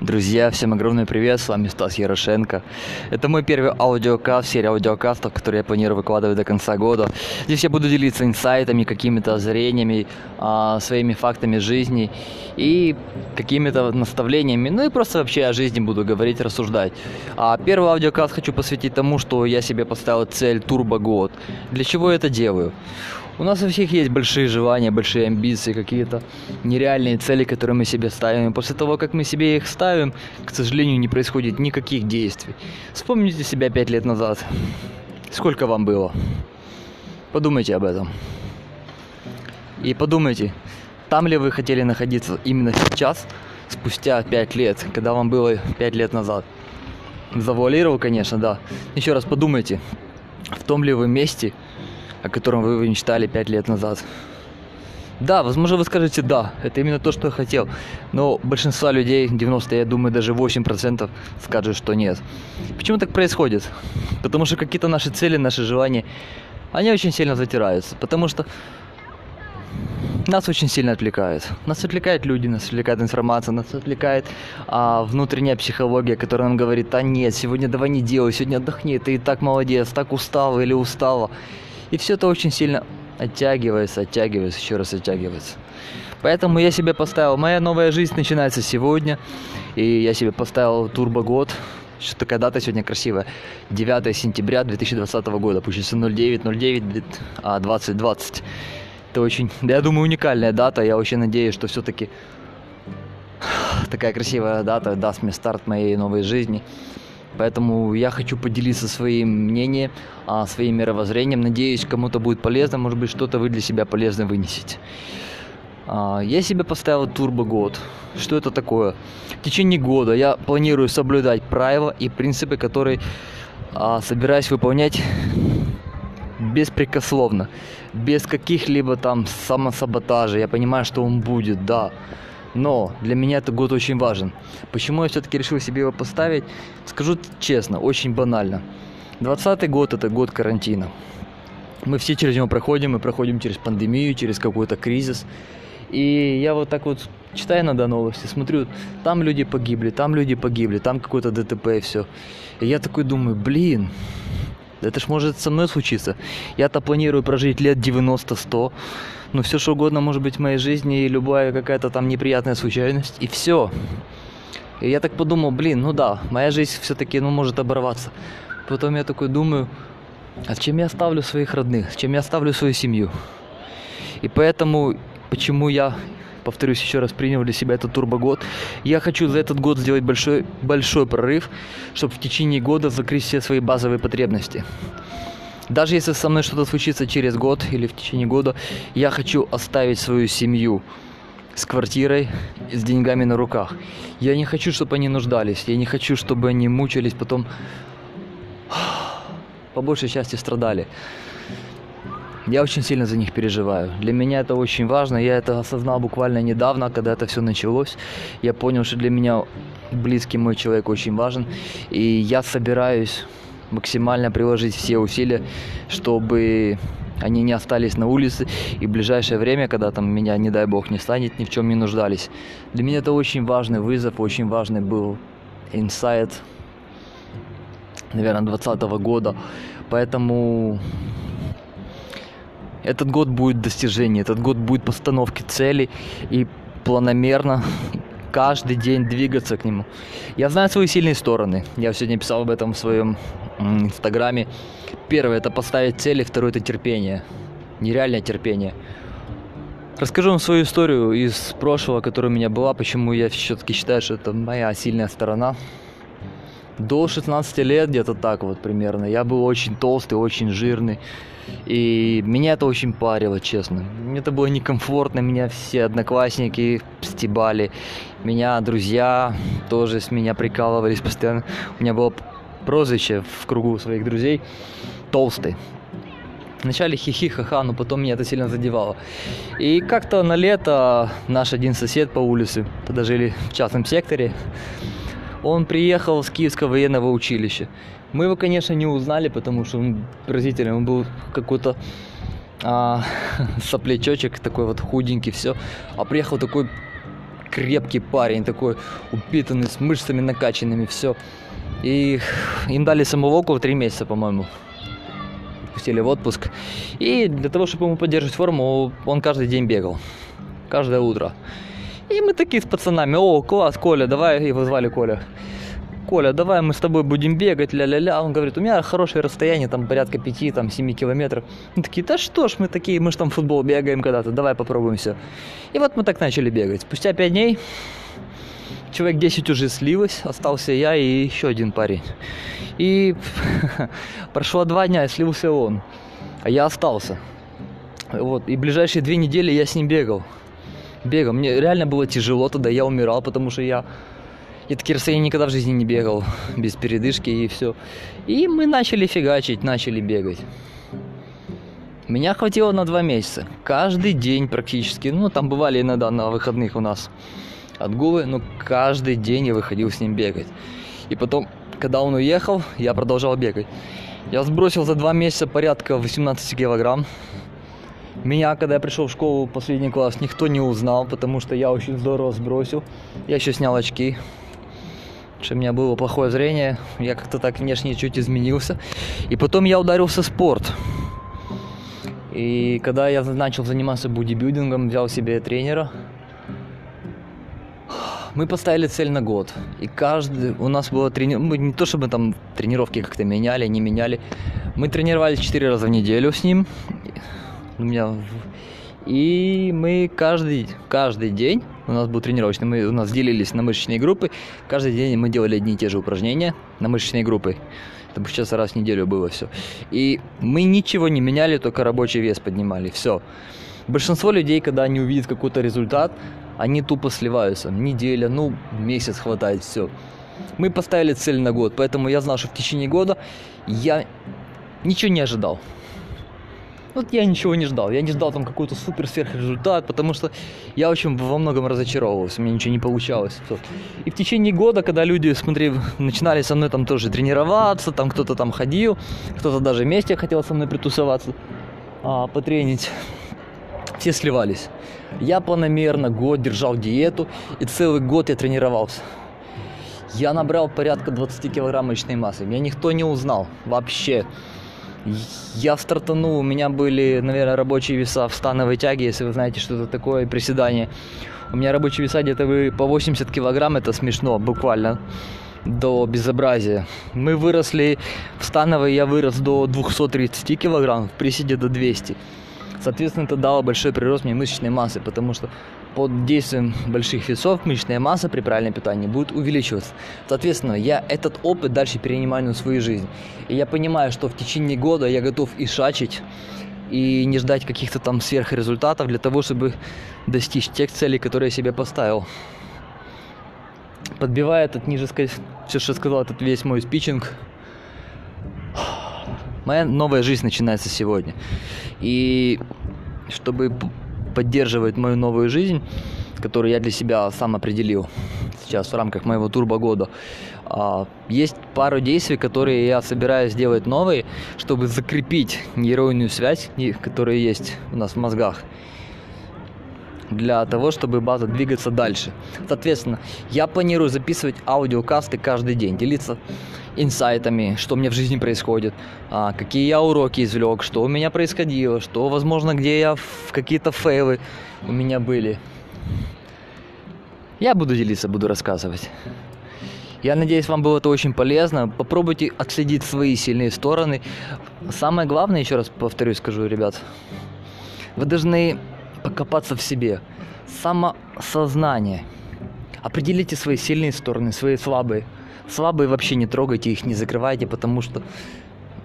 Друзья, всем огромный привет, с вами Стас Ярошенко. Это мой первый аудиокаст, серия аудиокастов, которые я планирую выкладывать до конца года. Здесь я буду делиться инсайтами, какими-то озарениями, своими фактами жизни и какими-то наставлениями. Ну и просто вообще о жизни буду говорить, рассуждать. Первый аудиокаст хочу посвятить тому, что я себе поставил цель турбогод. Для чего я это делаю? У нас у всех есть большие желания, большие амбиции, какие-то нереальные цели, которые мы себе ставим. И после того, как мы себе их ставим, к сожалению, не происходит никаких действий. Вспомните себя 5 лет назад. Сколько вам было? Подумайте об этом. И подумайте, там ли вы хотели находиться именно сейчас, спустя 5 лет, когда вам было 5 лет назад. Завуалировал, конечно, да. Еще раз подумайте, в том ли вы месте, о котором вы мечтали 5 лет назад. Да, возможно, вы скажете, да, это именно то, что я хотел. Но большинство людей, 90, я думаю, даже 8% скажут, что нет. Почему так происходит? Потому что какие-то наши цели, наши желания, они очень сильно затираются. Потому что нас очень сильно отвлекают. Нас отвлекают люди, нас отвлекает информация, нас отвлекает внутренняя психология, которая нам говорит, а нет, сегодня давай не делай, сегодня отдохни, ты и так молодец, так устал или устала. И все это очень сильно оттягивается, еще раз оттягивается. Поэтому я себе поставил, моя новая жизнь начинается сегодня. И я себе поставил турбогод. Что-то когда-то сегодня красивая. 9 сентября 2020 года. Получается 09-09-2020. Это очень, да, я думаю, уникальная дата. Я очень надеюсь, что все-таки такая красивая дата даст мне старт моей новой жизни. Поэтому я хочу поделиться своим мнением, своим мировоззрением. Надеюсь, кому-то будет полезно, может быть, что-то вы для себя полезно вынесете. Я себе поставил турбогод. Что это такое? В течение года я планирую соблюдать правила и принципы, которые собираюсь выполнять беспрекословно, без каких-либо там самосаботажей. Я понимаю, что он будет, да. Но для меня этот год очень важен. Почему я все-таки решил себе его поставить? Скажу честно, очень банально. 20-й год – это год карантина. Мы все через него проходим. Мы проходим через пандемию, через какой-то кризис. И я вот так вот читаю иногда новости, смотрю, там люди погибли, там какое-то ДТП и все. И я такой думаю, блин, это ж может со мной случиться. Я-то планирую прожить лет 90-100. Но все, что угодно может быть в моей жизни. И любая какая-то там неприятная случайность. И все. И я так подумал, блин, ну да, моя жизнь все-таки, ну, может оборваться. Потом я такой думаю, а чем я оставлю своих родных? Чем я оставлю свою семью? И поэтому, почему я, повторюсь еще раз, принял для себя этот турбогод. Я хочу за этот год сделать большой прорыв, чтобы в течение года закрыть все свои базовые потребности. Даже если со мной что-то случится через год или в течение года, я хочу оставить свою семью с квартирой, с деньгами на руках. Я не хочу, чтобы они нуждались, я не хочу, чтобы они мучились, потом по большей части страдали. Я очень сильно за них переживаю. Для меня это очень важно. Я это осознал буквально недавно, когда это все началось. Я понял, что для меня близкий мой человек очень важен. И я собираюсь максимально приложить все усилия, чтобы они не остались на улице. И в ближайшее время, когда там меня, не дай бог, не станет, ни в чем не нуждались. Для меня это очень важный вызов, очень важный был инсайт, наверное, 2020 года. Поэтому этот год будет достижений, этот год будет постановки целей и планомерно каждый день двигаться к нему. Я знаю свои сильные стороны. Я сегодня писал об этом в своем инстаграме. Первое – это поставить цели, второе – это терпение. Нереальное терпение. Расскажу вам свою историю из прошлого, которая у меня была, почему я все-таки считаю, что это моя сильная сторона. До 16 лет, где-то так вот примерно, я был очень толстый, очень жирный. И меня это очень парило, честно. Мне это было некомфортно, меня все одноклассники стебали. Меня друзья тоже с меня прикалывались постоянно. У меня было прозвище в кругу своих друзей «Толстый». Вначале хихи-ха-ха, но потом меня это сильно задевало. И как-то на лето наш один сосед по улице, тогда жили в частном секторе, он приехал с Киевского военного училища. Мы его, конечно, не узнали, потому что он поразительный. Он был какой-то соплячочек, такой вот худенький, все. А приехал такой крепкий парень, такой упитанный, с мышцами накачанными, все. И им дали самоволку 3 месяца, по-моему. Пустили в отпуск. И для того, чтобы ему поддерживать форму, он каждый день бегал. Каждое утро. И мы такие с пацанами: о, класс, Коля, давай, его звали Коля. Коля, давай мы с тобой будем бегать, ля-ля-ля. Он говорит: у меня хорошее расстояние, там порядка 5-7 километров. Мы такие: да что ж мы такие, мы же там в футбол бегаем когда-то, давай попробуем все. И вот мы так начали бегать. Спустя 5 дней человек 10 уже слилось, остался я и еще один парень. И прошло 2 дня, и слился он, а я остался. Вот. И ближайшие 2 недели я с ним бегал. Мне реально было тяжело тогда, я умирал, потому что я такие расстояния никогда в жизни не бегал, без передышки и все. И мы начали фигачить, начали бегать. Меня хватило на 2 месяца. Каждый день практически, ну там бывали иногда на выходных у нас отгулы, но каждый день я выходил с ним бегать. И потом, когда он уехал, я продолжал бегать. Я сбросил за 2 месяца порядка 18 килограмм. Меня, когда я пришел в школу, последний класс, никто не узнал, потому что я очень здорово сбросил. Я еще снял очки. У меня было плохое зрение, я как-то так внешне чуть изменился. И потом я ударился в спорт. И когда я начал заниматься бодибилдингом, взял себе тренера, мы поставили цель на год. И каждый у нас было мы не то чтобы там тренировки как-то меняли, не меняли. Мы тренировались 4 раза в неделю с ним. У меня... И мы каждый день, у нас был тренировочный, у нас делились на мышечные группы, каждый день мы делали одни и те же упражнения на мышечные группы, это сейчас раз в неделю было все. И мы ничего не меняли, только рабочий вес поднимали, все. Большинство людей, когда они увидят какой-то результат, они тупо сливаются, неделя, ну месяц хватает, все. Мы поставили цель на год, поэтому я знал, что в течение года я ничего не ожидал. Вот я ничего не ждал. Я не ждал там какой-то супер-сверхрезультат, потому что я очень во многом разочаровывался, у меня ничего не получалось. И в течение года, когда люди, смотри, начинали со мной там тоже тренироваться, там кто-то там ходил, кто-то даже вместе хотел со мной притусоваться, потренить, все сливались. Я планомерно год держал диету, и целый год я тренировался. Я набрал порядка 20 килограмм мышечной массы, меня никто не узнал вообще. Я стартанул, у меня были, наверное, рабочие веса в становой тяге, если вы знаете, что это такое, приседание. У меня рабочие веса где-то были по 80 килограмм, это смешно, буквально, до безобразия. Мы выросли, в становой я вырос до 230 килограмм, в приседе до 200. Соответственно, это дало большой прирост мне мышечной массы, потому что под действием больших весов мышечная масса при правильном питании будет увеличиваться. Соответственно, я этот опыт дальше перенимаю на свою жизнь. И я понимаю, что в течение года я готов и шачить, и не ждать каких-то там сверхрезультатов для того, чтобы достичь тех целей, которые я себе поставил. Подбивая этот ниже, все, что я сказал, этот весь мой спичинг, моя новая жизнь начинается сегодня. И чтобы поддерживать мою новую жизнь, которую я для себя сам определил сейчас в рамках моего турбогода, есть пару действий, которые я собираюсь сделать новые, чтобы закрепить нейронную связь, которая есть у нас в мозгах, для того, чтобы база двигаться дальше. Соответственно, я планирую записывать аудиокасты каждый день, делиться инсайтами, что у меня в жизни происходит, какие я уроки извлек, что у меня происходило, что, возможно, где я какие-то фейлы у меня были. Я буду делиться, буду рассказывать. Я надеюсь, вам было это очень полезно. Попробуйте отследить свои сильные стороны. Самое главное, еще раз повторюсь, скажу, ребят, вы должны покопаться в себе. Самосознание. Определите свои сильные стороны, свои слабые. Слабые вообще не трогайте их, не закрывайте, потому что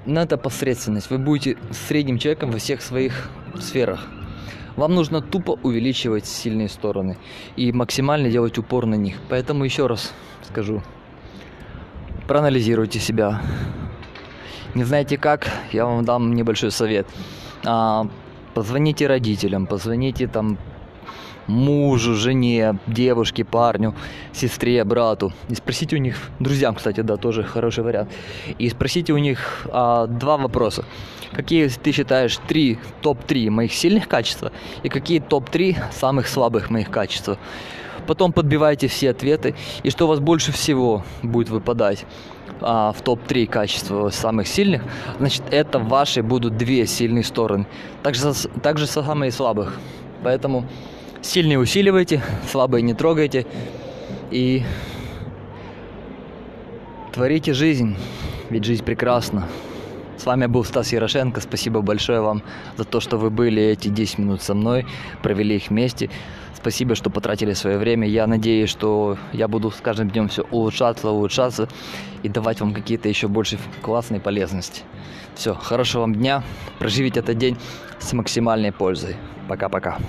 это посредственность. Вы будете средним человеком во всех своих сферах. Вам нужно тупо увеличивать сильные стороны и максимально делать упор на них. Поэтому еще раз скажу, проанализируйте себя. Не знаете как, я вам дам небольшой совет. Позвоните родителям, позвоните там мужу, жене, девушке, парню, сестре, брату. И спросите у них, друзьям, кстати, да, тоже хороший вариант. И спросите у них два вопроса. Какие ты считаешь топ-3 моих сильных качества и какие топ-3 самых слабых моих качества. Потом подбивайте все ответы, и что у вас больше всего будет выпадать в топ-3 качества самых сильных, значит, это ваши будут две сильные стороны. Также самые слабых. Поэтому сильные усиливайте, слабые не трогайте и творите жизнь, ведь жизнь прекрасна. С вами был Стас Ярошенко. Спасибо большое вам за то, что вы были эти 10 минут со мной, провели их вместе. Спасибо, что потратили свое время. Я надеюсь, что я буду с каждым днем все улучшаться и давать вам какие-то еще больше классной полезности. Все, хорошего вам дня. Проживите этот день с максимальной пользой. Пока-пока.